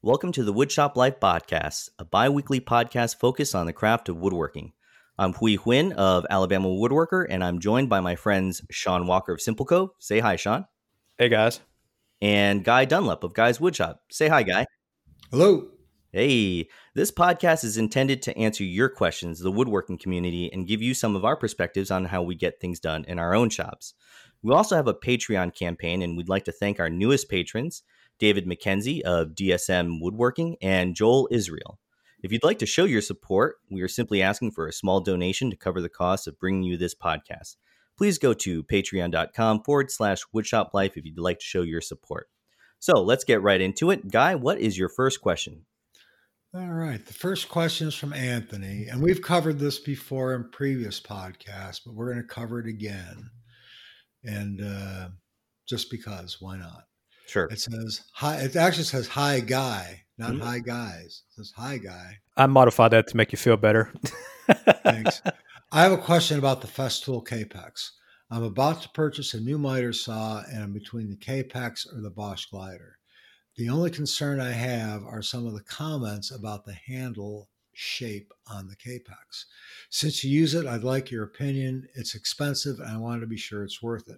Welcome to the Woodshop Life Podcast, a bi-weekly podcast focused on the craft of woodworking. I'm Hui Huynh of Alabama Woodworker, and I'm joined by my friends Sean Walker of SimpleCo. Say hi, Sean. Hey, guys. And Guy Dunlop of Guy's Woodshop. Say hi, Guy. Hello. Hey. This podcast is intended to answer your questions, the woodworking community, and give you some of our perspectives on how we get things done in our own shops. We also have a Patreon campaign, and we'd like to thank our newest patrons, David McKenzie of DSM Woodworking, and Joel Israel. If you'd like to show your support, we are simply asking for a small donation to cover the cost of bringing you this podcast. Please go to patreon.com/woodshoplife if you'd like to show your support. So let's get right into it. Guy, what is your first question? All right. The first question is from Anthony, and we've covered this before in previous podcasts, but we're going to cover it again. And just because, why not? Sure. It says hi. It actually says hi, Guy, not hi, guys. It says hi, Guy. I modified that to make you feel better. Thanks. I have a question about the Festool Kapex. I'm about to purchase a new miter saw, and I'm between the Kapex or the Bosch Glider. The only concern I have are some of the comments about the handle shape on the Kapex. Since you use it, I'd like your opinion. It's expensive, and I wanted to be sure it's worth it.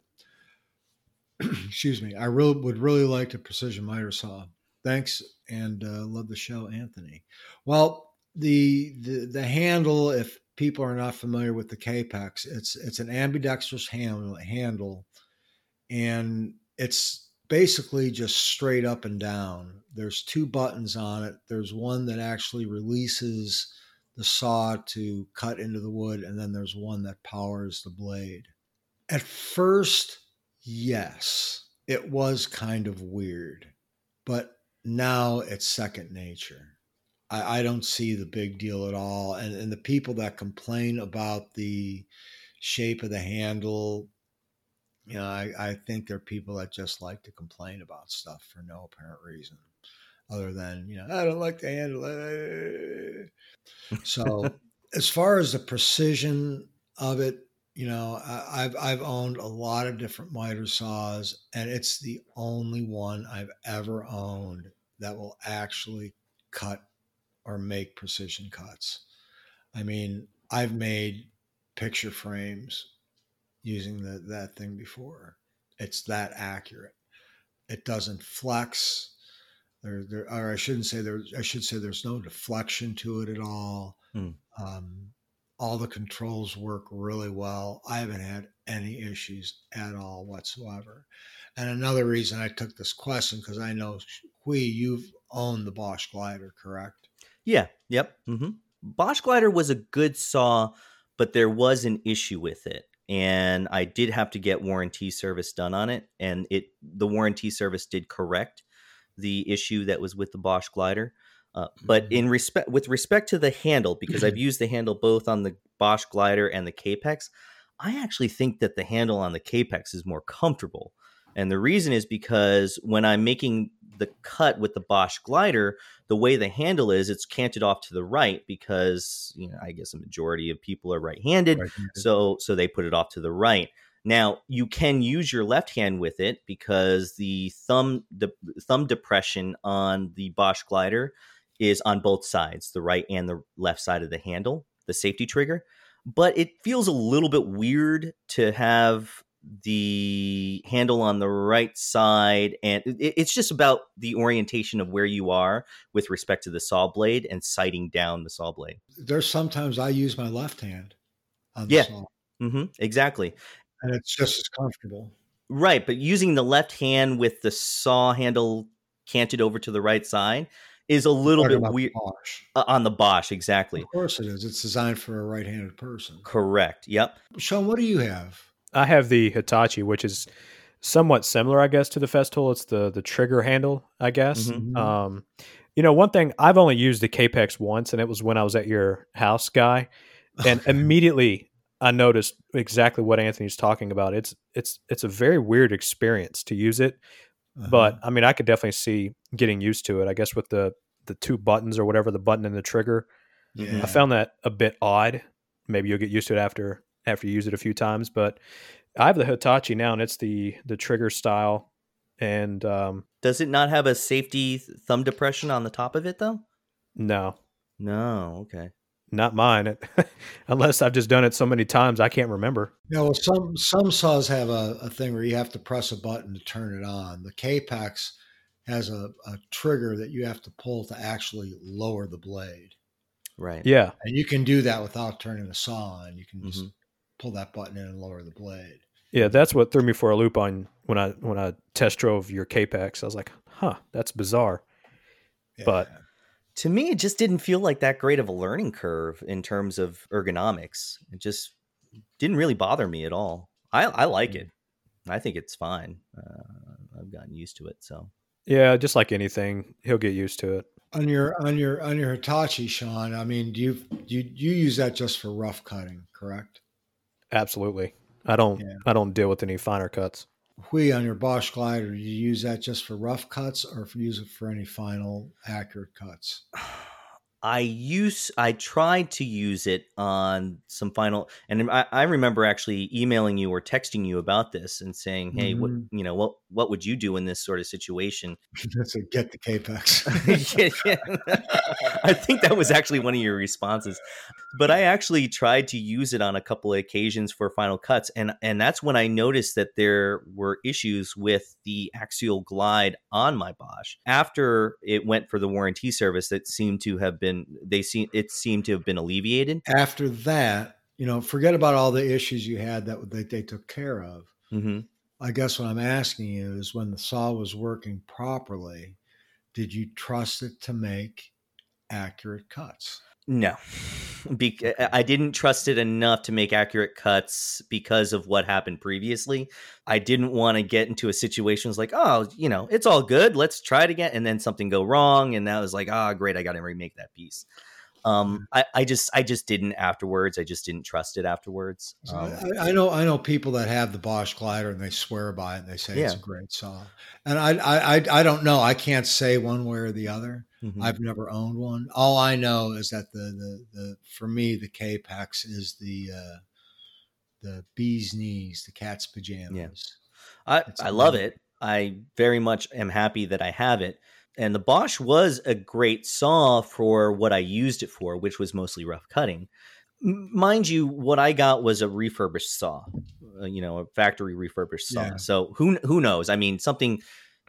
Excuse me. I would really like a precision miter saw. Thanks, and love the show, Anthony. Well, the handle, if people are not familiar with the Kapex, it's an ambidextrous handle, and it's basically just straight up and down. There's two buttons on it. There's one that actually releases the saw to cut into the wood, and then there's one that powers the blade. At first, yes, it was kind of weird, but now it's second nature. I don't see the big deal at all. And the people that complain about the shape of the handle, you know, I think they're people that just like to complain about stuff for no apparent reason other than, you know, I don't like the handle. So as far as the precision of it, you know, I've owned a lot of different miter saws, and it's the only one I've ever owned that will actually cut or make precision cuts. I mean, I've made picture frames using that thing before. It's that accurate. It doesn't flex. I should say there's no deflection to it at all. All the controls work really well. I haven't had any issues at all whatsoever. And another reason I took this question, because I know, Hui, you've owned the Bosch Glider, correct? Yeah. Yep. Mm-hmm. Bosch Glider was a good saw, but there was an issue with it. And I did have to get warranty service done on it. And the warranty service did correct the issue that was with the Bosch Glider. But with respect to the handle, because I've used the handle both on the Bosch Glider and the Kapex, I actually think that the handle on the Kapex is more comfortable. And the reason is because when I'm making the cut with the Bosch Glider, the way the handle is, it's canted off to the right because, you know, I guess a majority of people are right-handed. So they put it off to the right. Now, you can use your left hand with it because the thumb depression on the Bosch Glider is on both sides, the right and the left side of the handle, the safety trigger. But it feels a little bit weird to have the handle on the right side. And it's just about the orientation of where you are with respect to the saw blade and sighting down the saw blade. There's sometimes I use my left hand on the saw. Mm-hmm, exactly. And it's just as comfortable. Right. But using the left hand with the saw handle canted over to the right side is a little bit weird on the Bosch. Exactly. Of course it is. It's designed for a right-handed person. Correct. Yep. Sean, what do you have? I have the Hitachi, which is somewhat similar, I guess, to the Festool. It's the trigger handle, I guess. Mm-hmm. You know, one thing, I've only used the Kapex once, and it was when I was at your house, Guy. And immediately I noticed exactly what Anthony's talking about. It's a very weird experience to use it. But I mean, I could definitely see getting used to it, I guess, with the two buttons or whatever, the button and the trigger. Yeah. I found that a bit odd. Maybe you'll get used to it after you use it a few times, but I have the Hitachi now, and it's the trigger style. And Does it not have a safety thumb depression on the top of it, though? No. No, okay. Not mine, unless I've just done it so many times I can't remember. No, well, some saws have a thing where you have to press a button to turn it on. The Kapex has a trigger that you have to pull to actually lower the blade. Right. Yeah. And you can do that without turning the saw on. You can just pull that button in and lower the blade. Yeah, that's what threw me for a loop on when I test drove your Kapex. I was like, huh, that's bizarre. Yeah. But to me, it just didn't feel like that great of a learning curve in terms of ergonomics. It just didn't really bother me at all. I like it. I think it's fine. I've gotten used to it. So yeah, just like anything, he'll get used to it. On your Hitachi, Sean. I mean, do you use that just for rough cutting, correct? Absolutely. I don't deal with any finer cuts. Hui, on your Bosch Glider, do you use that just for rough cuts or use it for any final accurate cuts? I tried to use it on some final, and I remember actually emailing you or texting you about this and saying, hey, what would you do in this sort of situation? That's a get the Kapex. Yeah. I think that was actually one of your responses, but I actually tried to use it on a couple of occasions for final cuts. And that's when I noticed that there were issues with the axial glide on my Bosch after it went for the warranty service that seemed to have been, seemed to have been alleviated after that. Forget about all the issues you had that they took care of. I guess what I'm asking you is, when the saw was working properly, did you trust it to make accurate cuts? No, I didn't trust it enough to make accurate cuts because of what happened previously. I didn't want to get into a situation that's like, oh, it's all good, let's try it again, and then something go wrong, and that was like, ah, oh, great, I got to remake that piece. I just didn't afterwards. I just didn't trust it afterwards. I know people that have the Bosch Glider and they swear by it and they say it's a great saw. And I don't know. I can't say one way or the other. I've never owned one. All I know is that the for me, the Kapex is the bee's knees, the cat's pajamas. Yeah. I love it. I very much am happy that I have it. And the Bosch was a great saw for what I used it for, which was mostly rough cutting. Mind you, what I got was a refurbished saw, a factory refurbished saw. Yeah. So who knows? I mean, something,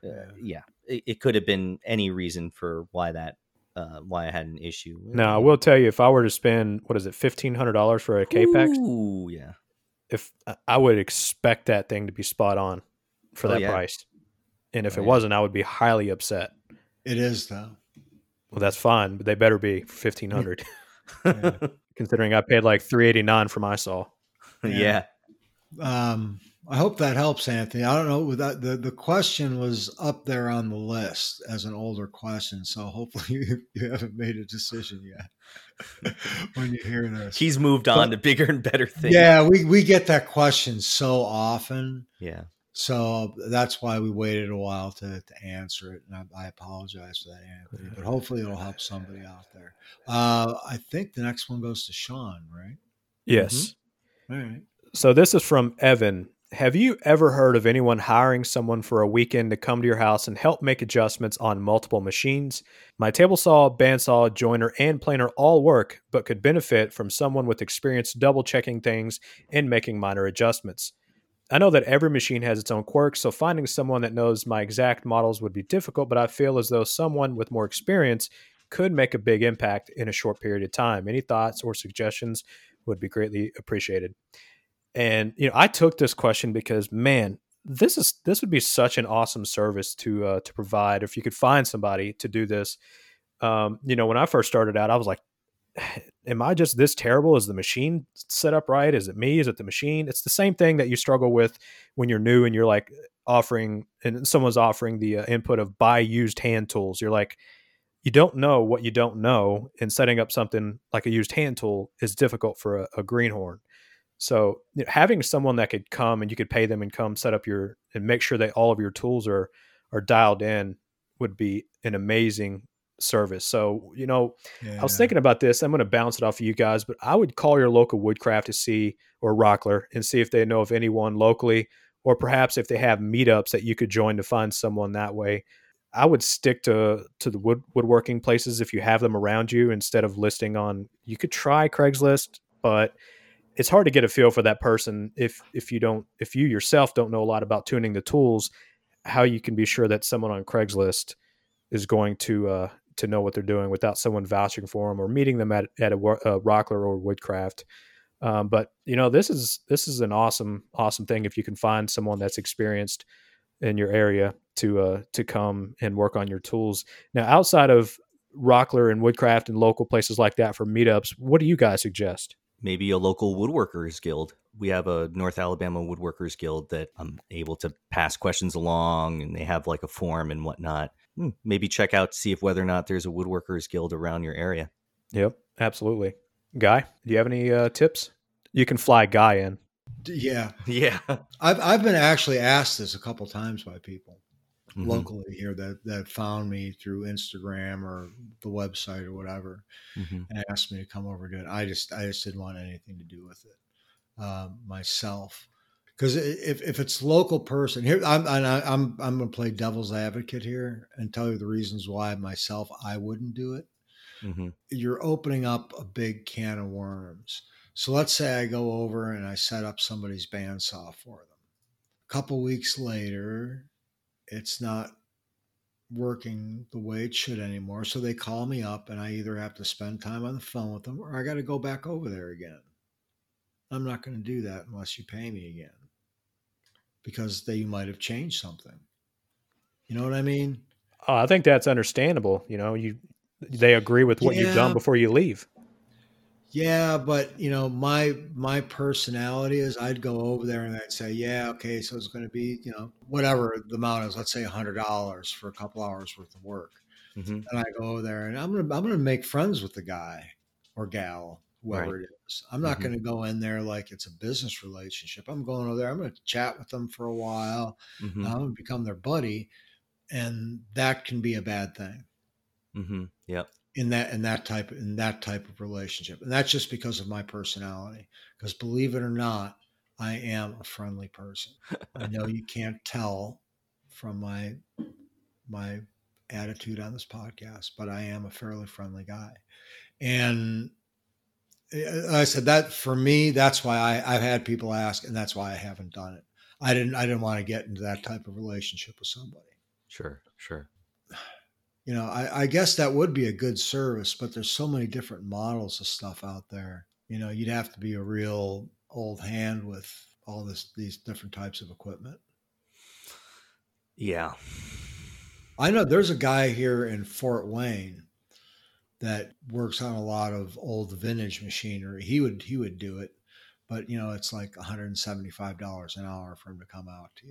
it could have been any reason for why that, why I had an issue. Now, I will tell you, if I were to spend, what is it, $1,500 for a Kapex? Ooh, yeah. If I would expect that thing to be spot on for that price. And if it wasn't, I would be highly upset. It is, though. Well, that's fine, but they better be $1,500. Yeah. Considering I paid like $389 for my saw. Yeah. I hope that helps, Anthony. I don't know. The question was up there on the list as an older question, so hopefully you haven't made a decision yet when you hear this. He's moved on to bigger and better things. Yeah, we get that question so often. Yeah. So that's why we waited a while to answer it. And I apologize for that, Anthony, but hopefully it'll help somebody out there. I think the next one goes to Sean, right? Yes. Mm-hmm. All right. So this is from Evan. Have you ever heard of anyone hiring someone for a weekend to come to your house and help make adjustments on multiple machines? My table saw, bandsaw, joiner, and planer all work, but could benefit from someone with experience double-checking things and making minor adjustments. I know that every machine has its own quirks, so finding someone that knows my exact models would be difficult, but I feel as though someone with more experience could make a big impact in a short period of time. Any thoughts or suggestions would be greatly appreciated. And, I took this question because, man, this would be such an awesome service to provide if you could find somebody to do this. When I first started out, I was like, am I just this terrible? Is the machine set up right? Is it me? Is it the machine? It's the same thing that you struggle with when you're new and you're like someone's offering the input of buy used hand tools. You're like, you don't know what you don't know. And setting up something like a used hand tool is difficult for a greenhorn. So having someone that could come and you could pay them and come set up and make sure that all of your tools are dialed in would be an amazing service. So, I was thinking about this. I'm going to bounce it off of you guys, but I would call your local Woodcraft or Rockler and see if they know of anyone locally, or perhaps if they have meetups that you could join to find someone that way. I would stick to the woodworking places if you have them around you, instead of listing on, you could try Craigslist, but it's hard to get a feel for that person. If you yourself don't know a lot about tuning the tools, how you can be sure that someone on Craigslist is going to know what they're doing without someone vouching for them or meeting them at a Rockler or Woodcraft. But you know, this is an awesome thing. If you can find someone that's experienced in your area to come and work on your tools. Now, outside of Rockler and Woodcraft and local places like that for meetups, what do you guys suggest? Maybe a local woodworkers guild. We have a North Alabama Woodworkers Guild that I'm able to pass questions along, and they have like a form and whatnot. Maybe check out to see if whether or not there's a woodworkers guild around your area. Yep, absolutely. Guy, do you have any tips? You can fly Guy in. Yeah. I've been actually asked this a couple times by people locally here that found me through Instagram or the website or whatever, and asked me to come over to it. I just didn't want anything to do with it myself, because if it's local person here, I'm going to play devil's advocate here and tell you the reasons why myself I wouldn't do it. You're opening up a big can of worms. So let's say I go over and I set up somebody's bandsaw for them. A couple weeks later, it's not working the way it should anymore. So they call me up, and I either have to spend time on the phone with them, or I got to go back over there again. I'm not going to do that unless you pay me again, because you might have changed something. You know what I mean? I think that's understandable. You know, they agree with what you've done before you leave. Yeah, but you know, my personality is I'd go over there and I'd say, yeah, okay, so it's going to be, you know, whatever the amount is, let's say $100 for a couple hours worth of work. And I go over there and I'm gonna make friends with the guy or gal, whoever it is. I'm not going to go in there like it's a business relationship. I'm going over there, I'm going to chat with them for a while. I'm going to become their buddy, and that can be a bad thing. Yep. In that type of relationship. And that's just because of my personality. Because believe it or not, I am a friendly person. I know you can't tell from my attitude on this podcast, but I am a fairly friendly guy. And I said that for me, that's why I've had people ask, and that's why I haven't done it. I didn't want to get into that type of relationship with somebody. Sure. You know, I guess that would be a good service, but there's so many different models of stuff out there. You know, you'd have to be a real old hand with all these different types of equipment. Yeah. I know there's a guy here in Fort Wayne that works on a lot of old vintage machinery. He would do it, but you know, it's like $175 an hour for him to come out to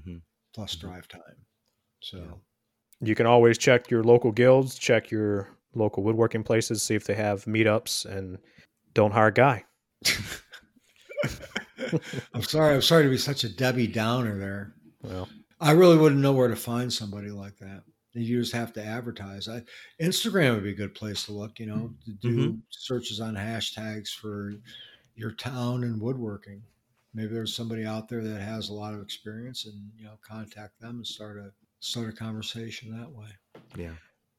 you, plus drive time. So. Yeah. You can always check your local guilds, check your local woodworking places, see if they have meetups, and don't hire a guy. I'm sorry to be such a Debbie Downer there. Well, I really wouldn't know where to find somebody like that. You just have to advertise. Instagram would be a good place to look, you know, to do searches on hashtags for your town and woodworking. Maybe there's somebody out there that has a lot of experience, and, you know, contact them and start a conversation that way. Yeah.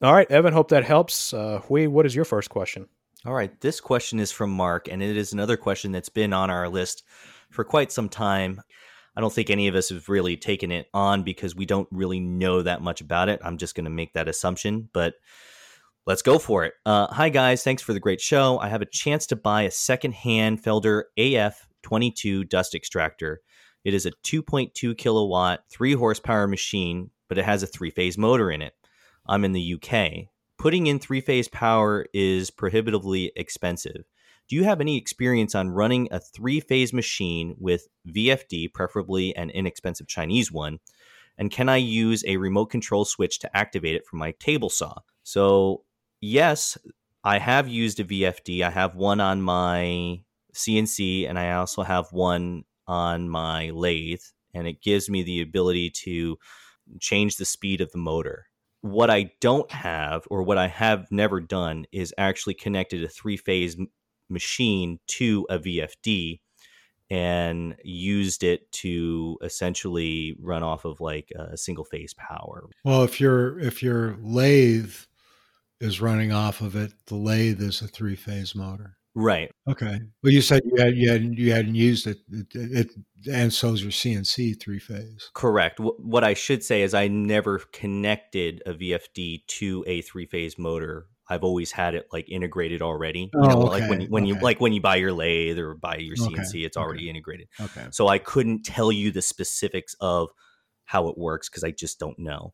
All right, Evan, hope that helps. Hui, what is your first question? All right. This question is from Mark, and it is another question that's been on our list for quite some time. I don't think any of us have really taken it on because we don't really know that much about it. I'm just going to make that assumption, but let's go for it. Hi, guys. Thanks for the great show. I have a chance to buy a secondhand Felder AF22 dust extractor. It is a 2.2 kilowatt, 3-horsepower machine, but it has a 3-phase motor in it. I'm in the UK. Putting in 3-phase power is prohibitively expensive. Do you have any experience on running a 3-phase machine with VFD, preferably an inexpensive Chinese one? And can I use a remote control switch to activate it from my table saw? So yes, I have used a VFD. I have one on my CNC, and I also have one on my lathe, and it gives me the ability to change the speed of the motor. What I don't have, or what I have never done, is actually connected a 3-phase machine to a VFD and used it to essentially run off of like a single phase power. Well, if your lathe is running off of it, the lathe is a 3-phase motor. Right. Okay. Well, you said you hadn't used it, and so is your CNC 3-phase. Correct. What I should say is I never connected a VFD to a 3-phase motor. I've always had it like integrated already. Oh, you know, okay. Like when you buy your lathe or buy your CNC, okay. It's already integrated. Okay. So I couldn't tell you the specifics of how it works because I just don't know.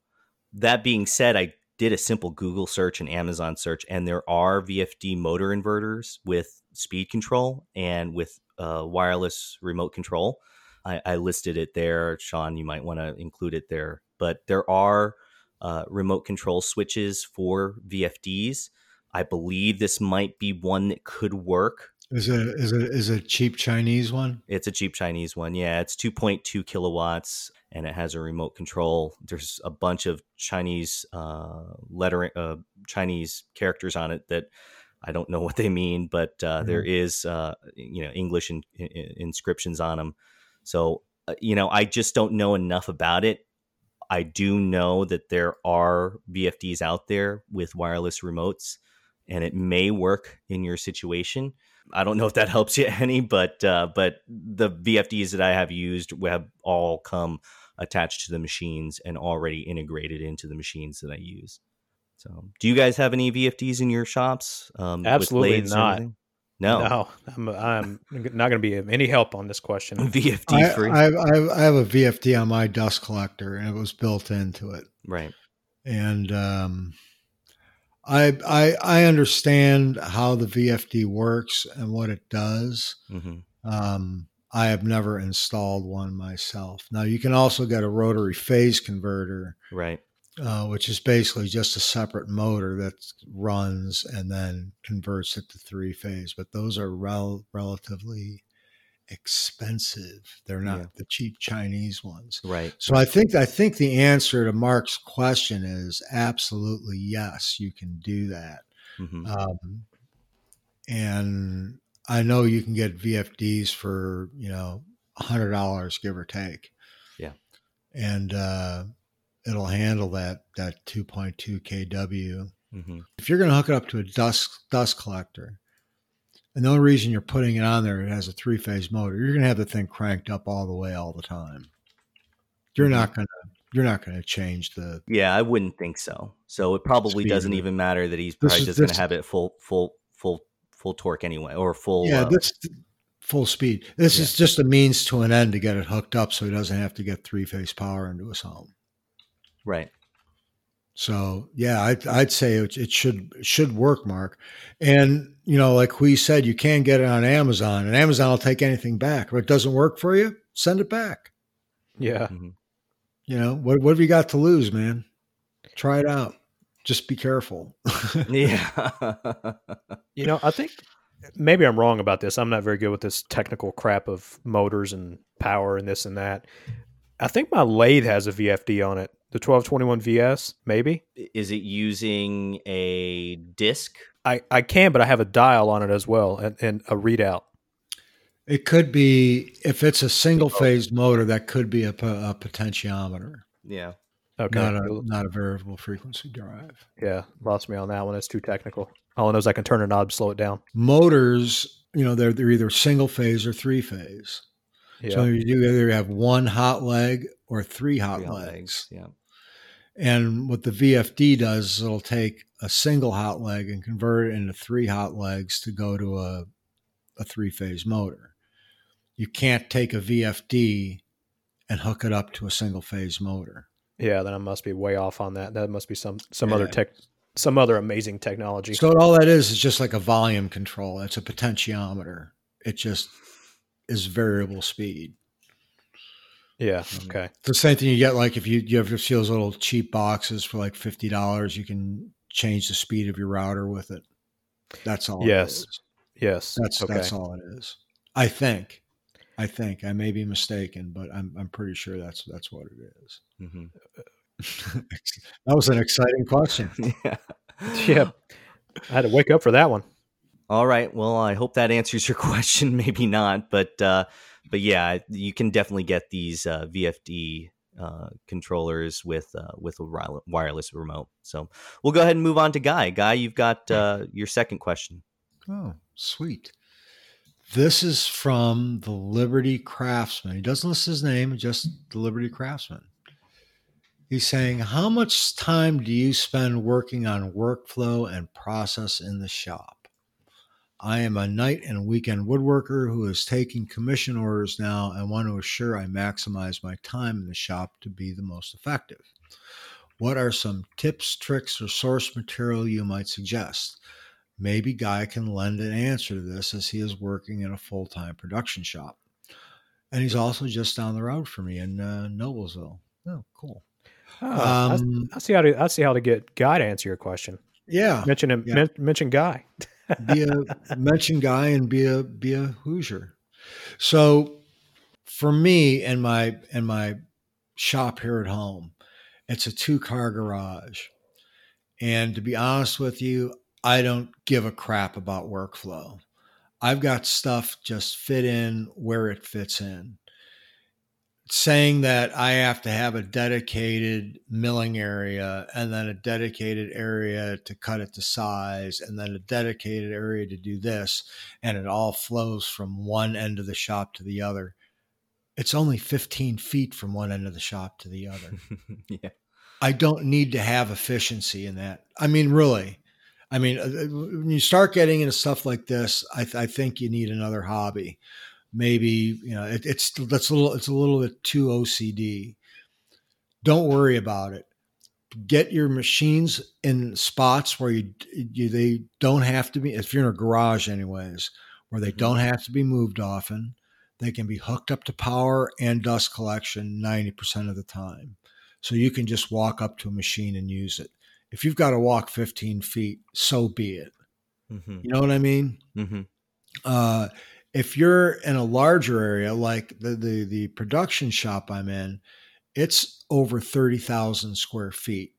That being said, I did a simple Google search and Amazon search, and there are VFD motor inverters with speed control and with wireless remote control. I listed it there. Sean, you might want to include it there, but there are remote control switches for VFDs. I believe this might be one that could work. Is it a cheap Chinese one? It's a cheap Chinese one. Yeah, it's 2.2 kilowatts and it has a remote control. There's a bunch of Chinese lettering, Chinese characters on it that I don't know what they mean, but there is English inscriptions on them. So I just don't know enough about it. I do know that there are VFDs out there with wireless remotes, and it may work in your situation. I don't know if that helps you any, but the VFDs that I have used have all come attached to the machines and already integrated into the machines that I use. So, do you guys have any VFDs in your shops? Absolutely not. No, I'm not going to be of any help on this question. VFD free. I have a VFD on my dust collector, and it was built into it. Right, and I understand how the VFD works and what it does. Mm-hmm. I have never installed one myself. Now, you can also get a rotary phase converter, right? Which is basically just a separate motor that runs and then converts it to 3-phase. But those are relatively expensive. They're not the cheap Chinese ones, right? So I think the answer to Mark's question is absolutely yes, you can do that. Mm-hmm. And I know you can get VFDs for $100, give or take. Yeah, and it'll handle that 2.2 kW. Mm-hmm. If you're going to hook it up to a dust collector. And the only reason you're putting it on there, it has a 3-phase motor. You're going to have the thing cranked up all the way, all the time. You're not going to change the. Yeah, I wouldn't think so. So it probably doesn't even matter that he's probably just going to have it full torque anyway, or full. Yeah, that's full speed. This is just a means to an end to get it hooked up, so he doesn't have to get 3-phase power into his home. Right. So yeah, I'd say it should work, Mark. And like we said, you can get it on Amazon, and Amazon will take anything back. If it doesn't work for you, send it back. Yeah. Mm-hmm. What have you got to lose, man? Try it out. Just be careful. Yeah. I think maybe I'm wrong about this. I'm not very good with this technical crap of motors and power and this and that. I think my lathe has a VFD on it. The 1221 VS, maybe. Is it using a disc? I can, but I have a dial on it as well and a readout. It could be, if it's a single-phase motor, that could be a potentiometer. Yeah. Okay. Not a variable frequency drive. Yeah, lost me on that one. It's too technical. All I know is I can turn a knob, slow it down. Motors, they're either single-phase or 3-phase. Yeah. So you do either have one hot leg or three hot legs. Yeah. And what the VFD does is it'll take a single hot leg and convert it into 3 hot legs to go to a 3-phase motor. You can't take a VFD and hook it up to a single-phase motor. Yeah, then I must be way off on that. That must be some other amazing technology. So all that is just like a volume control. It's a potentiometer. It just is variable speed. Yeah. Okay. It's the same thing you get, like if you ever see those little cheap boxes for like $50, you can change the speed of your router with it. That's all. Yes. Yes. That's all it is. I think I may be mistaken, but I'm pretty sure that's what it is. Mm-hmm. That was an exciting question. Yeah. Yeah. I had to wake up for that one. All right. Well, I hope that answers your question. Maybe not, but, But yeah, you can definitely get these VFD controllers with a wireless remote. So we'll go ahead and move on to Guy. Guy, you've got your second question. Oh, sweet. This is from the Liberty Craftsman. He doesn't list his name, just the Liberty Craftsman. He's saying, how much time do you spend working on workflow and process in the shop? I am a night and weekend woodworker who is taking commission orders now and want to assure I maximize my time in the shop to be the most effective. What are some tips, tricks, or source material you might suggest? Maybe Guy can lend an answer to this as he is working in a full-time production shop. And he's also just down the road from me in Noblesville. Oh, cool. I see how to get Guy to answer your question. Yeah. Mention him. Yeah. Mention Guy. Mention Guy and be a Hoosier. So for me and my shop here at home, it's a 2-car garage. And to be honest with you, I don't give a crap about workflow. I've got stuff just fit in where it fits in. Saying that I have to have a dedicated milling area and then a dedicated area to cut it to size and then a dedicated area to do this, and it all flows from one end of the shop to the other. It's only 15 feet from one end of the shop to the other. Yeah. I don't need to have efficiency in that. I mean, really. I mean, when you start getting into stuff like this, I think you need another hobby. Maybe, you know, it's a little bit too OCD. Don't worry about it. Get your machines in spots where they don't have to be, if you're in a garage anyways, where they don't have to be moved often. They can be hooked up to power and dust collection 90% of the time. So you can just walk up to a machine and use it. If you've got to walk 15 feet, so be it. Mm-hmm. You know what I mean? Mm-hmm. If you're in a larger area, like the production shop I'm in, it's over 30,000 square feet.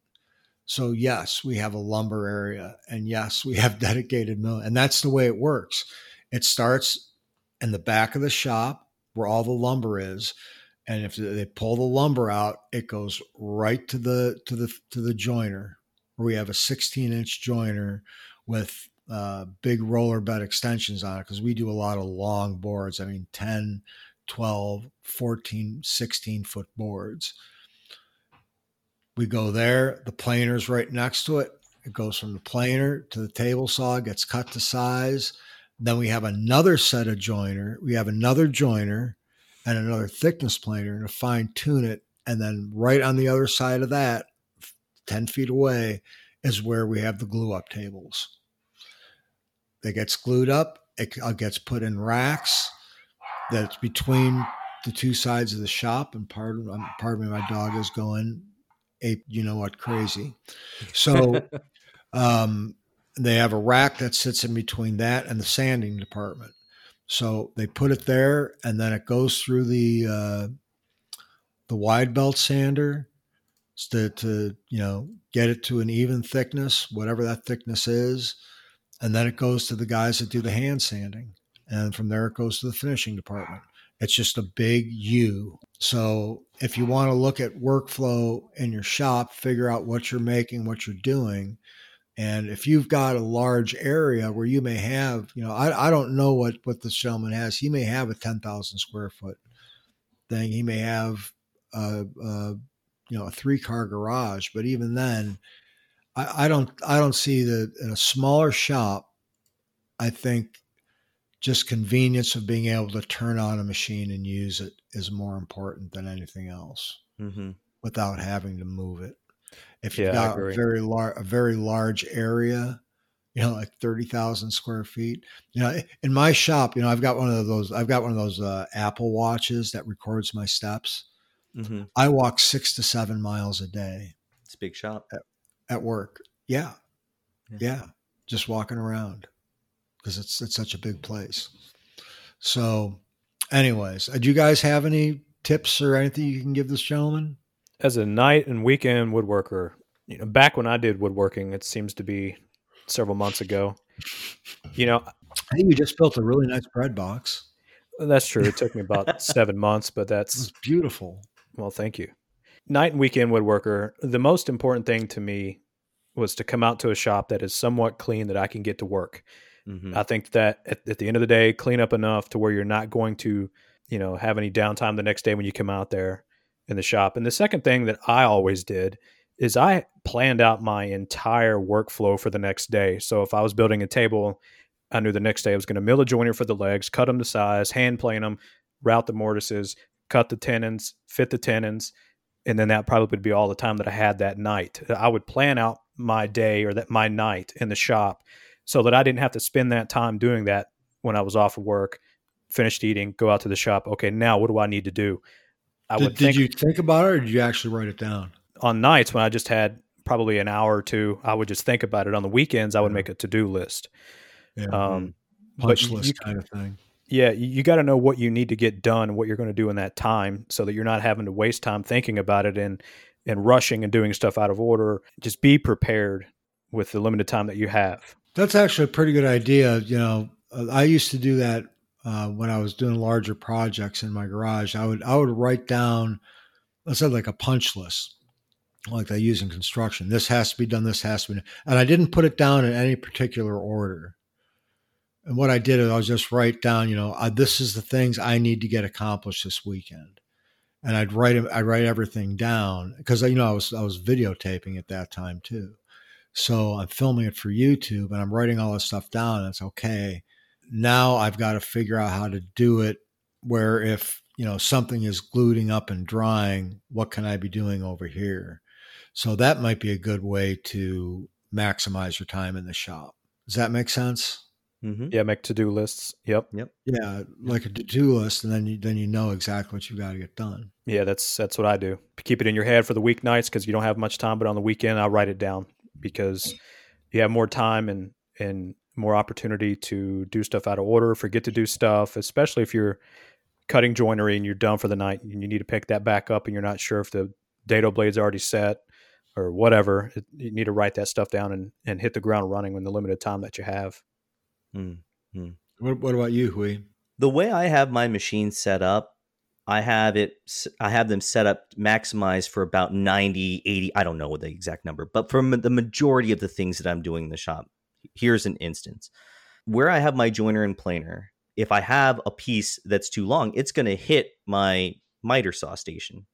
So yes, we have a lumber area, and yes, we have dedicated mill. And that's the way it works. It starts in the back of the shop where all the lumber is. And if they pull the lumber out, it goes right to the joiner. We have a 16-inch joiner with big roller bed extensions on it because we do a lot of long boards. I mean, 10, 12, 14, 16-foot boards. We go there. The planer's right next to it. It goes from the planer to the table saw, gets cut to size. Then we have another set of joiner. We have another joiner and another thickness planer to fine-tune it. And then right on the other side of that, 10 feet away, is where we have the glue-up tables. It gets glued up. It gets put in racks that's between the two sides of the shop. And pardon me, my dog is going ape, you know what, crazy. So they have a rack that sits in between that and the sanding department. So they put it there, and then it goes through the wide belt sander to get it to an even thickness, whatever that thickness is. And then it goes to the guys that do the hand sanding. And from there, it goes to the finishing department. It's just a big U. So if you want to look at workflow in your shop, figure out what you're making, what you're doing. And if you've got a large area where you may have, I don't know what this gentleman has. He may have a 10,000 square foot thing. He may have a 3-car garage, but even then, I don't see that in a smaller shop. I think just convenience of being able to turn on a machine and use it is more important than anything else, mm-hmm. without having to move it. If you've got a very large area, like 30,000 square feet, in my shop, I've got one of those Apple watches that records my steps. Mm-hmm. I walk 6 to 7 miles a day. It's a big shop. At work. Yeah. Yeah. Just walking around because it's such a big place. So anyways, do you guys have any tips or anything you can give this gentleman? As a night and weekend woodworker, back when I did woodworking, it seems to be several months ago, I think you just built a really nice bread box. That's true. It took me about 7 months, but that's beautiful. Well, thank you. Night and weekend woodworker. The most important thing to me was to come out to a shop that is somewhat clean that I can get to work. Mm-hmm. I think that at the end of the day, clean up enough to where you're not going to, you know, have any downtime the next day when you come out there in the shop. And the second thing that I always did is I planned out my entire workflow for the next day. So if I was building a table, I knew the next day I was going to mill a joiner for the legs, cut them to size, hand plane them, route the mortises, cut the tenons, fit the tenons. And then that probably would be all the time that I had that night. I would plan out my day or that my night in the shop so that I didn't have to spend that time doing that when I was off of work, finished eating, go out to the shop. Okay, now what do I need to do? Did you think about it or did you actually write it down? On nights when I just had probably an hour or two, I would just think about it. On the weekends, I would make a to-do list. Yeah, punch list kind of thing. Yeah, you got to know what you need to get done, what you're going to do in that time so that you're not having to waste time thinking about it and rushing and doing stuff out of order. Just be prepared with the limited time that you have. That's actually a pretty good idea. You know, I used to do that when I was doing larger projects in my garage. I would write down, let's say like a punch list, like they use in construction. This has to be done, this has to be done. And I didn't put it down in any particular order. And what I did is I was just write down, you know, this is the things I need to get accomplished this weekend. And I'd write everything down because, you know, I was videotaping at that time too. So I'm filming it for YouTube and I'm writing all this stuff down. And it's okay. Now I've got to figure out how to do it where if, you know, something is gluing up and drying, what can I be doing over here? So that might be a good way to maximize your time in the shop. Does that make sense? Mm-hmm. Yeah, make to-do lists. Yep. Yeah, like a to-do list, and then you know exactly what you've got to get done. Yeah, that's what I do. Keep it in your head for the weeknights because you don't have much time, but on the weekend, I'll write it down because you have more time and more opportunity to do stuff out of order, forget to do stuff, especially if you're cutting joinery and you're done for the night and you need to pick that back up and you're not sure if the dado blade's already set or whatever. You need to write that stuff down and hit the ground running in the limited time that you have. Mm-hmm. What about you, Hui? The way I have my machine set up, I have them set up, maximized for about 90, 80, I don't know what the exact number, but for the majority of the things that I'm doing in the shop, here's an instance. Where I have my joiner and planer, if I have a piece that's too long, it's going to hit my miter saw station.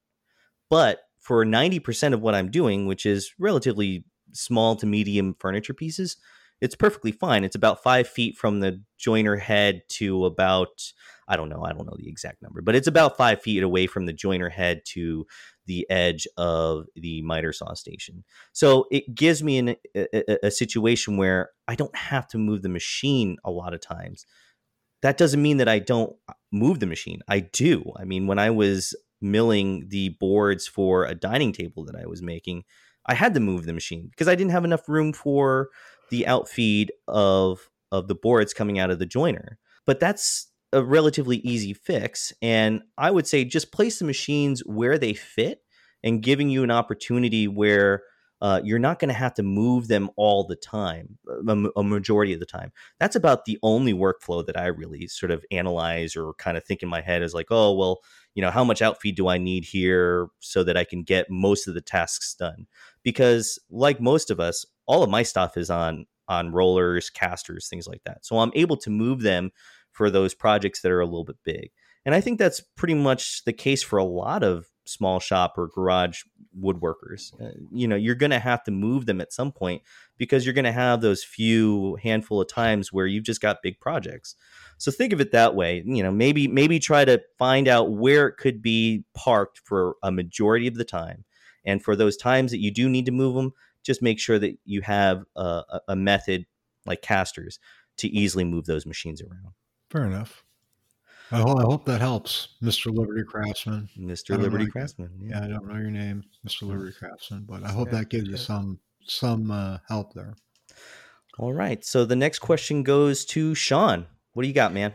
But for 90% of what I'm doing, which is relatively small to medium furniture pieces, it's perfectly fine. It's about 5 feet from the joiner head to about, I don't know the exact number, but it's about 5 feet away from the joiner head to the edge of the miter saw station. So it gives me a situation where I don't have to move the machine a lot of times. That doesn't mean that I don't move the machine. I do. I mean, when I was milling the boards for a dining table that I was making, I had to move the machine because I didn't have enough room for the outfeed of the boards coming out of the joiner. But that's a relatively easy fix. And I would say just place the machines where they fit and giving you an opportunity where you're not going to have to move them all the time, a majority of the time. That's about the only workflow that I really sort of analyze or kind of think in my head is like, oh, well, you know, how much outfeed do I need here so that I can get most of the tasks done? Because like most of us, all of my stuff is on rollers, casters, things like that. So I'm able to move them for those projects that are a little bit big. And I think that's pretty much the case for a lot of small shop or garage woodworkers. You know, you're going to have to move them at some point because you're going to have those few handful of times where you've just got big projects. So think of it that way. You know, maybe try to find out where it could be parked for a majority of the time. And for those times that you do need to move them, just make sure that you have a method like casters to easily move those machines around. Fair enough. I hope that helps, Mr. Liberty Craftsman. Yeah, I don't know your name, Mr. Liberty Craftsman, but I hope that gives you some help there. All right. So the next question goes to Sean. What do you got, man?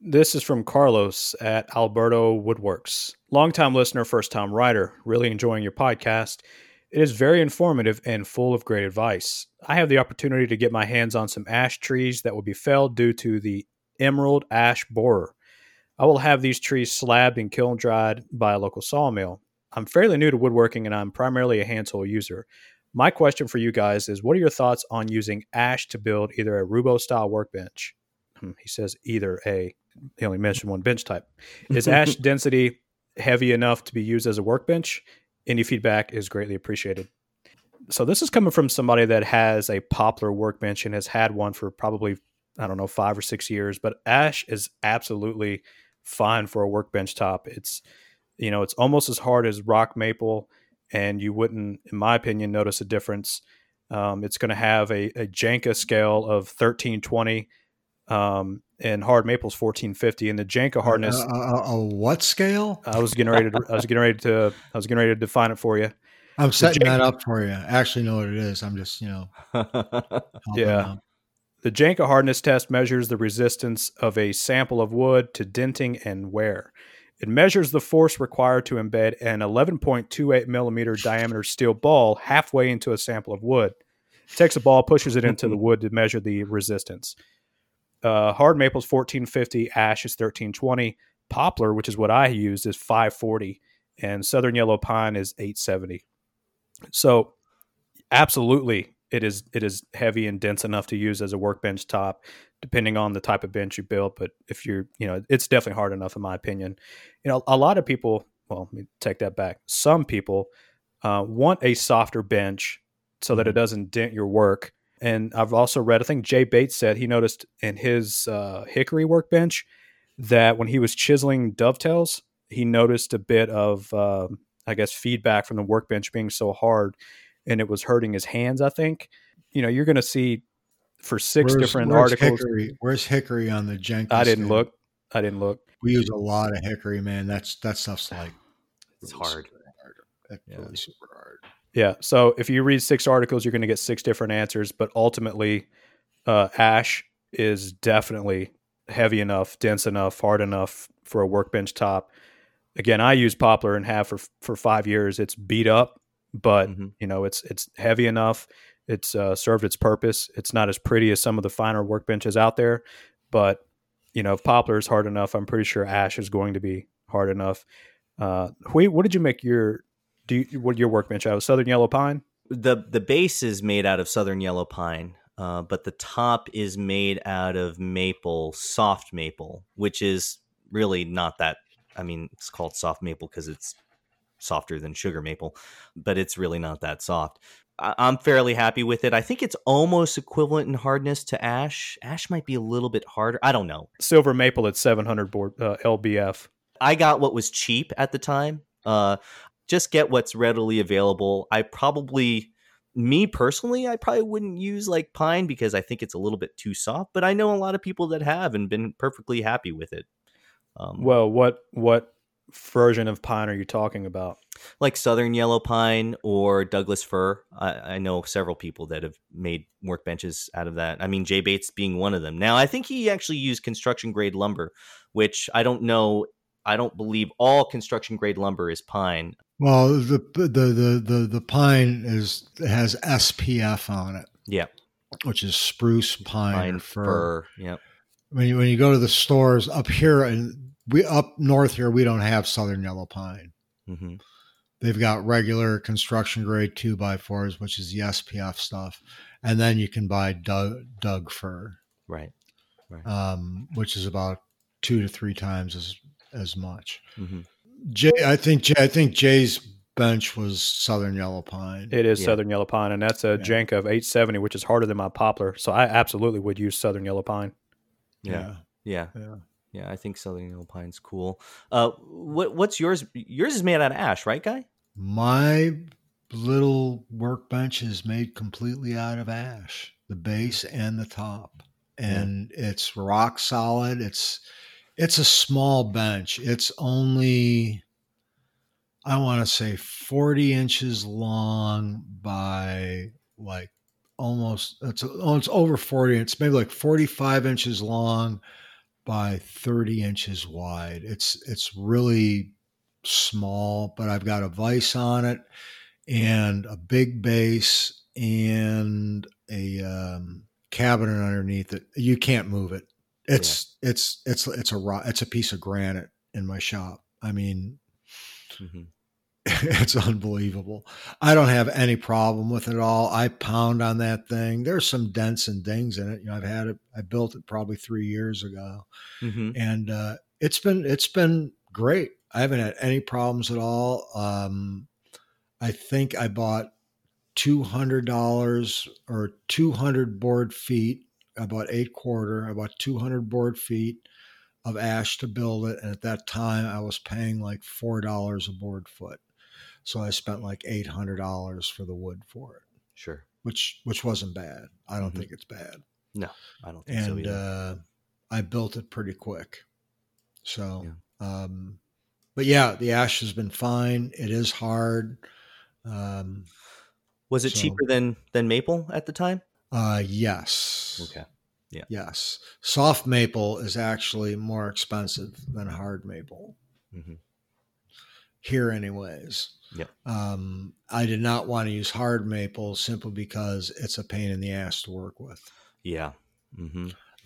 This is from Carlos at Alberto Woodworks. Longtime listener, first-time writer. Really enjoying your podcast. It is very informative and full of great advice. I have the opportunity to get my hands on some ash trees that will be felled due to the emerald ash borer. I will have these trees slabbed and kiln dried by a local sawmill. I'm fairly new to woodworking and I'm primarily a hand tool user. My question for you guys is, what are your thoughts on using ash to build either a Rubo style workbench? He says either a, he only mentioned one bench type. Is ash density heavy enough to be used as a workbench? Any feedback is greatly appreciated. So this is coming from somebody that has a poplar workbench and has had one for probably, I don't know, 5 or 6 years, but ash is absolutely fine for a workbench top. It's, you know, it's almost as hard as rock maple, and you wouldn't, in my opinion, notice a difference. It's going to have a Janka scale of 1320, and hard maple's 1450, and the Janka hardness. What scale? I was getting ready to define it for you. I'm setting that up for you. I actually know what it is. I'm just, you know. Yeah. The Janka hardness test measures the resistance of a sample of wood to denting and wear. It measures the force required to embed an 11.28 millimeter diameter steel ball halfway into a sample of wood. It takes a ball, pushes it into the wood to measure the resistance. Hard maple is 1450, ash is 1320, poplar, which is what I used, is 540, and southern yellow pine is 870. So, absolutely, it is heavy and dense enough to use as a workbench top, depending on the type of bench you build. But if you're, you know, it's definitely hard enough, in my opinion. You know, a lot of people, well, let me take that back. Some people want a softer bench so that it doesn't dent your work. And I've also read, I think Jay Bates said he noticed in his hickory workbench that when he was chiseling dovetails, he noticed a bit of, I guess, feedback from the workbench being so hard, and it was hurting his hands, I think. You know, you're going to see for six different articles. Where's hickory on the Jenkins? I didn't look. We use a lot of hickory, man. That stuff's like, it's really hard. That's really super hard. Yeah. So if you read 6 articles, you're going to get 6 different answers, but ultimately ash is definitely heavy enough, dense enough, hard enough for a workbench top. Again, I use poplar and have for 5 years. It's beat up, but you know, it's heavy enough. It's served its purpose. It's not as pretty as some of the finer workbenches out there, but you know, if poplar is hard enough, I'm pretty sure ash is going to be hard enough. Hui, what did you make your workbench out of? Southern yellow pine? The base is made out of southern yellow pine, but the top is made out of maple, soft maple, which is really not that. I mean, it's called soft maple because it's softer than sugar maple, but it's really not that soft. I'm fairly happy with it. I think it's almost equivalent in hardness to ash. Ash might be a little bit harder. I don't know. Silver maple at 700 LBF. I got what was cheap at the time. Just get what's readily available. I probably wouldn't use like pine because I think it's a little bit too soft, but I know a lot of people that have and been perfectly happy with it. Well, what version of pine are you talking about? Like southern yellow pine or Douglas fir. I know several people that have made workbenches out of that. I mean, Jay Bates being one of them. Now, I think he actually used construction grade lumber, which I don't know. I don't believe all construction grade lumber is pine. Well, the pine has SPF on it. Yeah, which is spruce, pine fir. Yeah. When you go to the stores up here, and up north here, we don't have southern yellow pine. Mm-hmm. They've got regular construction grade 2x4s, which is the SPF stuff, and then you can buy Doug fir, right. Which is about 2 to 3 times as much. Mm-hmm. I think Jay's bench was southern yellow pine. It is southern yellow pine, and that's a Janka of 870, which is harder than my poplar. So I absolutely would use southern yellow pine. Yeah. I think southern yellow pine's cool. What's yours? Yours is made out of ash, right, Guy? My little workbench is made completely out of ash, the base and the top, and it's rock solid. It's a small bench. It's only, I want to say, 40 inches long by like almost, it's over 40. It's maybe like 45 inches long by 30 inches wide. It's really small, but I've got a vise on it and a big base and a cabinet underneath it. You can't move it. It's a piece of granite in my shop. I mean, it's unbelievable. I don't have any problem with it at all. I pound on that thing. There's some dents and dings in it. You know, I've had it, I built it probably 3 years ago, and it's been great. I haven't had any problems at all. I think I bought $200 or 200 board feet. I bought 8/4. I bought 200 board feet of ash to build it. And at that time I was paying like $4 a board foot. So I spent like $800 for the wood for it. Sure. Which wasn't bad. I don't think it's bad. No, I don't think so either. I built it pretty quick. So, but yeah, the ash has been fine. It is hard. Was it cheaper than maple at the time? Yes. Okay. Yeah. Yes. Soft maple is actually more expensive than hard maple. Here anyways. Yeah. I did not want to use hard maple simply because it's a pain in the ass to work with. Yeah.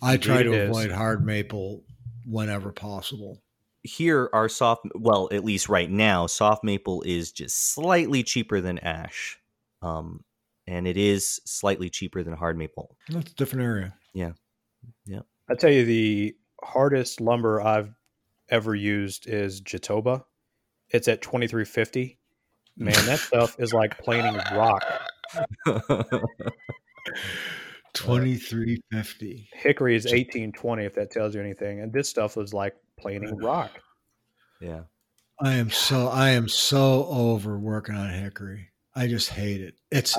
I try to avoid hard maple whenever possible. Here are at least right now, soft maple is just slightly cheaper than ash. And it is slightly cheaper than hard maple. That's a different area. Yeah. Yeah. I tell you, the hardest lumber I've ever used is Jatoba. It's at $23.50. Man, that stuff is like planing rock. $23.50. Hickory is $18.20, if that tells you anything. And this stuff was like planing rock. Yeah. I am so over working on hickory. I just hate it. It's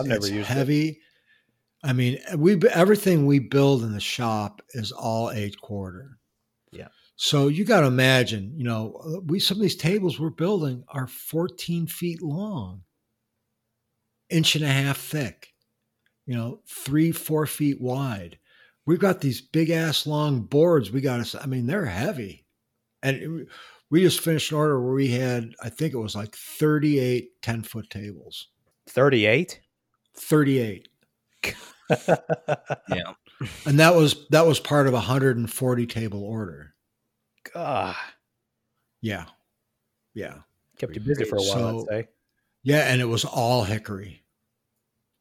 heavy. I mean, everything we build in the shop is all 8/4. Yeah. So you got to imagine, you know, some of these tables we're building are 14 feet long, 1.5 inches thick, you know, 3-4 feet wide. We've got these big ass long boards. They're heavy. And we just finished an order where we had, I think it was like 38 10-foot tables. 38. Yeah. And that was part of a 140 table order. God. Yeah. Yeah. Kept you busy for a while, I'd say. Yeah. And it was all hickory.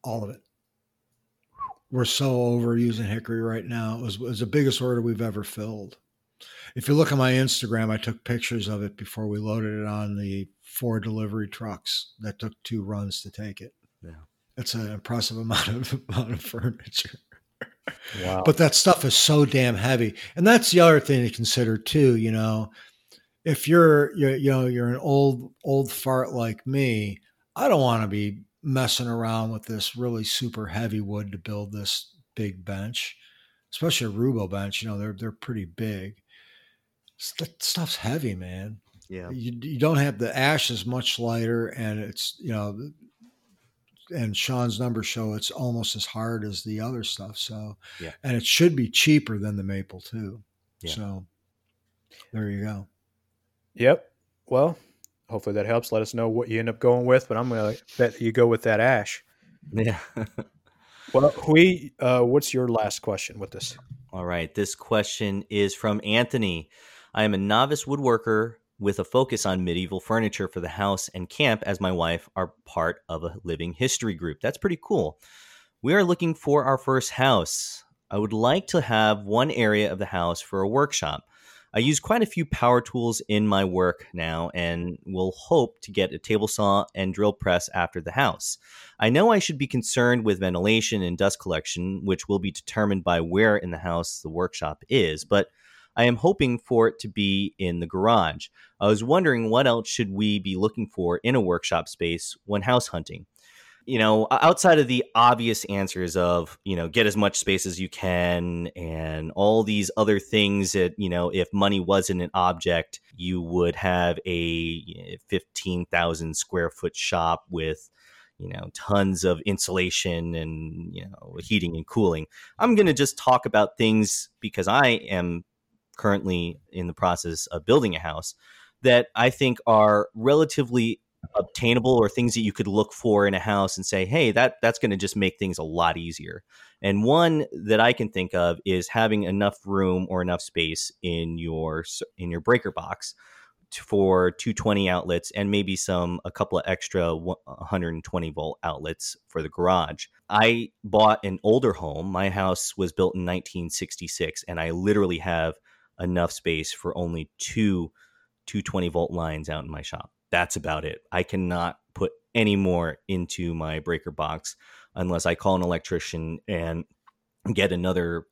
All of it. We're so over using hickory right now. It was the biggest order we've ever filled. If you look at my Instagram, I took pictures of it before we loaded it on the 4 delivery trucks that took 2 runs to take it. Yeah. That's an impressive amount of furniture. Wow. But that stuff is so damn heavy. And that's the other thing to consider too, you know, if you're an old fart like me, I don't want to be messing around with this really super heavy wood to build this big bench, especially a Rubo bench. You know, they're pretty big. That stuff's heavy, man. Yeah. You don't have the ash is much lighter, and it's, you know, and Sean's numbers show it's almost as hard as the other stuff. So, yeah. And it should be cheaper than the maple too. Yeah. So there you go. Yep. Well, hopefully that helps. Let us know what you end up going with, but I'm going to bet you go with that ash. Yeah. Well, Hui, what's your last question with this? All right. This question is from Anthony. I am a novice woodworker with a focus on medieval furniture for the house and camp, as my wife are part of a living history group. That's pretty cool. We are looking for our first house. I would like to have one area of the house for a workshop. I use quite a few power tools in my work now and will hope to get a table saw and drill press after the house. I know I should be concerned with ventilation and dust collection, which will be determined by where in the house the workshop is, but I am hoping for it to be in the garage. I was wondering what else should we be looking for in a workshop space when house hunting? You know, outside of the obvious answers of, you know, get as much space as you can and all these other things that, you know, if money wasn't an object, you would have a 15,000 square foot shop with, you know, tons of insulation and, you know, heating and cooling. I'm going to just talk about things because I am currently in the process of building a house that I think are relatively obtainable or things that you could look for in a house and say, hey, that's going to just make things a lot easier. And one that I can think of is having enough room or enough space in your breaker box for 220 outlets and maybe a couple of extra 120 volt outlets for the garage. I bought an older home. My house was built in 1966, and I literally have enough space for only two 220 volt lines out in my shop. That's about it. I cannot put any more into my breaker box unless I call an electrician and get another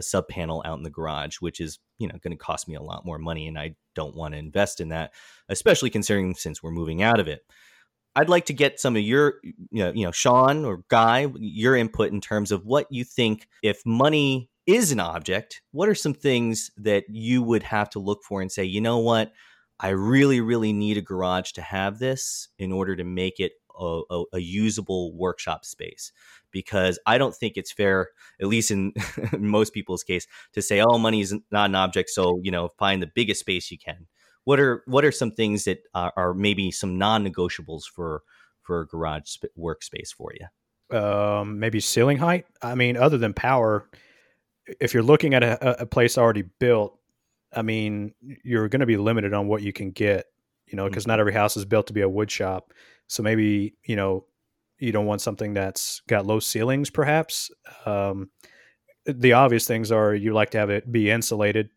sub panel out in the garage, which is going to cost me a lot more money, and I don't want to invest in that, especially considering since we're moving out of it. I'd like to get some of your, Sean or Guy, your input in terms of what you think if money is an object. What are some things that you would have to look for and say, you know what? I really, really need a garage to have this in order to make it a usable workshop space, because I don't think it's fair, at least in most people's case, to say, oh, money is not an object. So, find the biggest space you can. What are some things that are maybe some non-negotiables for a garage workspace for you? Maybe ceiling height. I mean, other than power, if you're looking at a place already built, I mean, you're going to be limited on what you can get, because not every house is built to be a wood shop. So maybe, you don't want something that's got low ceilings, perhaps. The obvious things are you like to have it be insulated.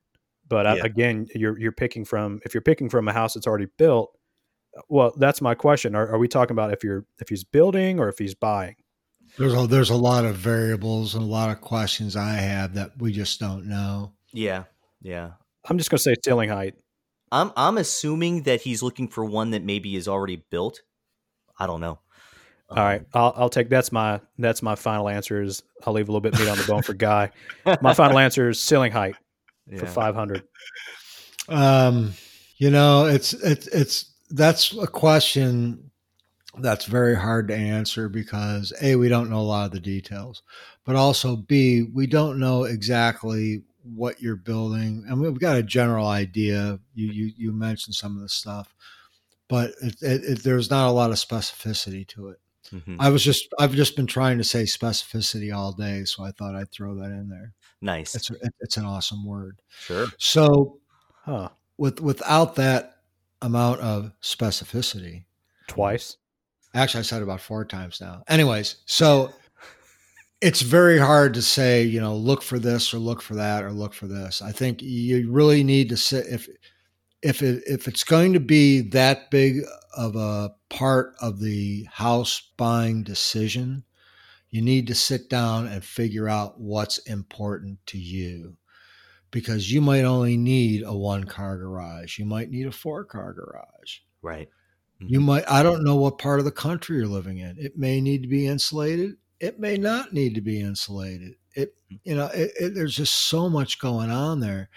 But yeah. Again, if you're picking from a house that's already built. Well, that's my question. Are we talking about if he's building or if he's buying? There's a lot of variables and a lot of questions I have that we just don't know. Yeah. I'm just going to say ceiling height. I'm assuming that he's looking for one that maybe is already built. I don't know. All right, I'll take that's my final answer. Is I'll leave a little bit meat on the bone for Guy. My final answer is ceiling height for 500. That's a question that's very hard to answer because A, we don't know a lot of the details, but also B, we don't know exactly what you're building. I mean, we've got a general idea. You mentioned some of the stuff, but there's not a lot of specificity to it. Mm-hmm. I've just been trying to say specificity all day, so I thought I'd throw that in there. Nice. It's an awesome word. Sure. So, without that amount of specificity, twice. Actually, I said about four times now. Anyways, so it's very hard to say, look for this or look for that or look for this. I think you really need to sit if it's going to be that big of a part of the house buying decision, you need to sit down and figure out what's important to you, because you might only need a 1-car garage. You might need a 4-car garage. Right. Mm-hmm. I don't know what part of the country you're living in. It may need to be insulated. It may not need to be insulated. There's just so much going on there.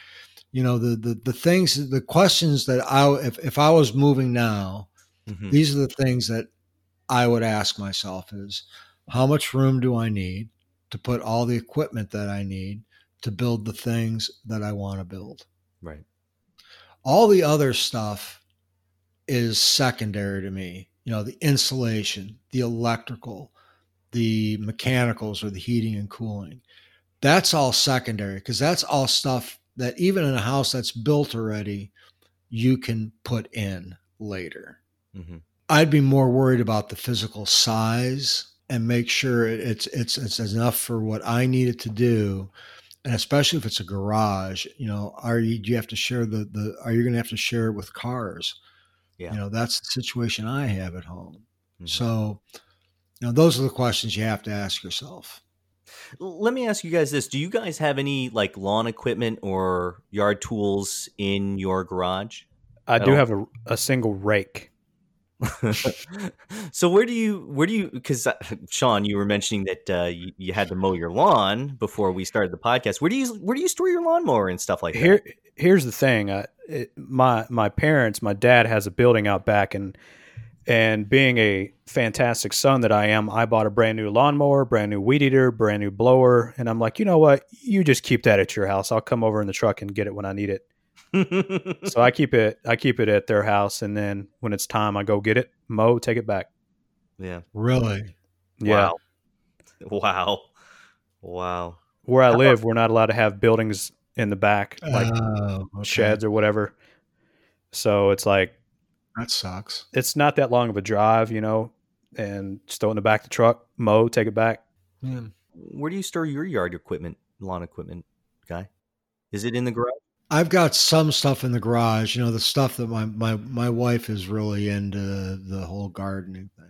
The questions that if I was moving now, mm-hmm. these are the things that I would ask myself is, how much room do I need to put all the equipment that I need to build the things that I want to build? Right. All the other stuff is secondary to me. The insulation, the electrical, the mechanicals or the heating and cooling. That's all secondary, because that's all stuff that even in a house that's built already, you can put in later. Mm-hmm. I'd be more worried about the physical size and make sure it's enough for what I need it to do. And especially if it's a garage, are you going to have to share it with cars? Yeah. That's the situation I have at home. Mm-hmm. So, those are the questions you have to ask yourself. Let me ask you guys this. Do you guys have any like lawn equipment or yard tools in your garage? I do have a single rake. So where do you, because Sean, you were mentioning that you had to mow your lawn before we started the podcast. Where do you store your lawnmower and stuff like that? Here's the thing. My dad has a building out back, and being a fantastic son that I am, I bought a brand new lawnmower, brand new weed eater, brand new blower. And I'm like, you know what? You just keep that at your house. I'll come over in the truck and get it when I need it. So I keep it at their house, and then when it's time, I go get it, mow, take it back. Yeah. Really? Yeah. Wow. Where I live, we're not allowed to have buildings in the back, like sheds or whatever. So it's like, that sucks. It's not that long of a drive, you know, and just throw it in the back of the truck, mow, take it back. Yeah. Where do you store your yard equipment, lawn equipment, Guy? Is it in the garage? I've got some stuff in the garage, you know, the stuff that my wife is really into, the whole gardening thing.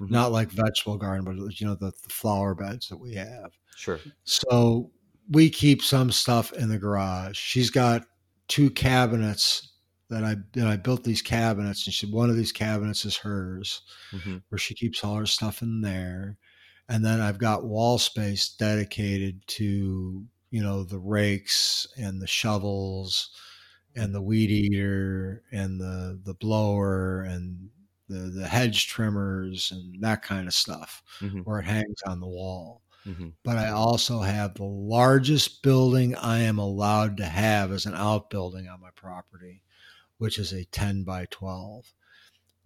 Mm-hmm. Not like vegetable garden, but, you know, the flower beds that we have. Sure. So we keep some stuff in the garage. She's got two cabinets that I built, these cabinets, and one of these cabinets is hers, mm-hmm. where she keeps all her stuff in there. And then I've got wall space dedicated to, you know, the rakes and the shovels and the weed eater and the blower and the hedge trimmers and that kind of stuff, mm-hmm. where it hangs on the wall. Mm-hmm. But I also have the largest building I am allowed to have as an outbuilding on my property, which is a 10 by 12.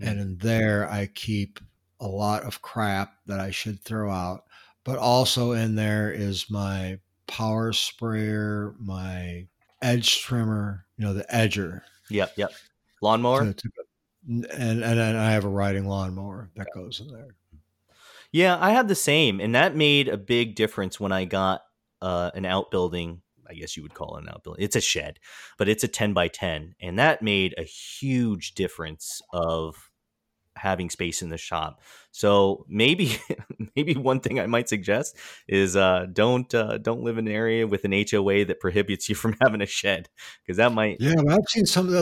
Mm-hmm. And in there I keep a lot of crap that I should throw out, but also in there is my power sprayer, my edge trimmer, you know, the edger. Yep. Lawnmower. And I have a riding lawnmower that goes in there. Yeah, I had the same, and that made a big difference when I got an outbuilding. I guess you would call it an outbuilding. It's a shed, but it's a 10 by 10, and that made a huge difference of having space in the shop. So maybe one thing I might suggest is don't live in an area with an HOA that prohibits you from having a shed, because that might. Yeah, well, I've seen some of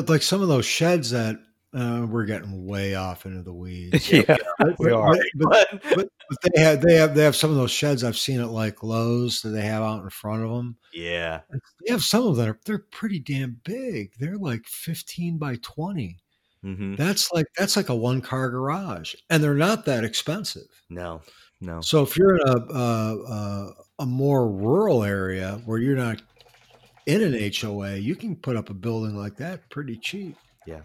those sheds that. We're getting way off into the weeds. Yeah, we are. But they have some of those sheds I've seen at like Lowe's that they have out in front of them. Yeah, they have some of them. They're pretty damn big. They're like 15 by 20. Mm-hmm. That's like a one car garage, and they're not that expensive. No. So if you're in a more rural area where you're not in an HOA, you can put up a building like that pretty cheap. Yeah.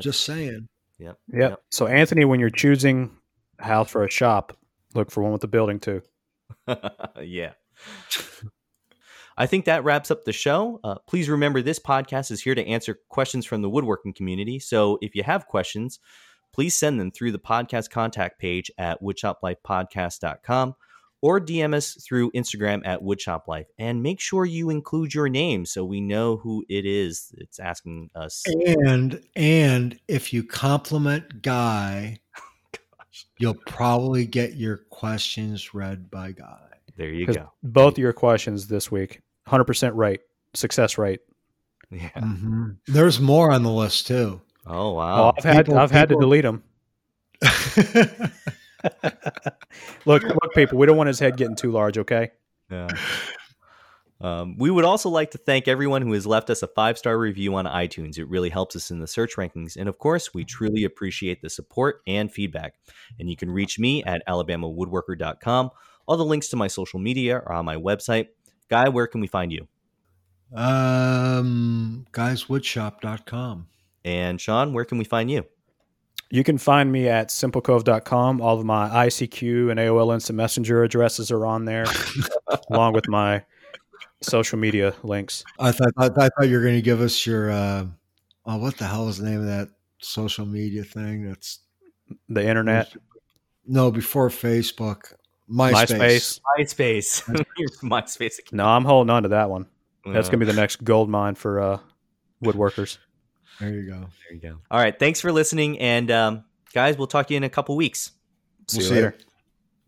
Just saying. Yep. So Anthony, when you're choosing a house for a shop, look for one with a building too. Yeah. I think that wraps up the show. Please remember, this podcast is here to answer questions from the woodworking community. So if you have questions, please send them through the podcast contact page at woodshoplifepodcast.com or DM us through Instagram at woodshoplife. And make sure you include your name so we know who it is that's asking us. And if you compliment Guy, you'll probably get your questions read by Guy. There you go. Both of your questions this week, 100% right. Success rate. Yeah. Mm-hmm. There's more on the list too. Oh, wow. I've had to delete them. Look, people, we don't want his head getting too large, okay? Yeah. We would also like to thank everyone who has left us a 5-star review on iTunes. It really helps us in the search rankings. And of course, we truly appreciate the support and feedback. And you can reach me at alabamawoodworker.com. All the links to my social media are on my website. Guy, where can we find you? Guy'sWoodshop.com. And Sean, where can we find you? You can find me at SimpleCo.com. All of my ICQ and AOL Instant Messenger addresses are on there, along with my social media links. I thought you were going to give us your, what the hell is the name of that social media thing? That's the internet. No, before Facebook, MySpace. MySpace account. No, I'm holding on to that one. Yeah. That's going to be the next gold mine for woodworkers. There you go. All right. Thanks for listening. And guys, we'll talk to you in a couple weeks. We'll see you later.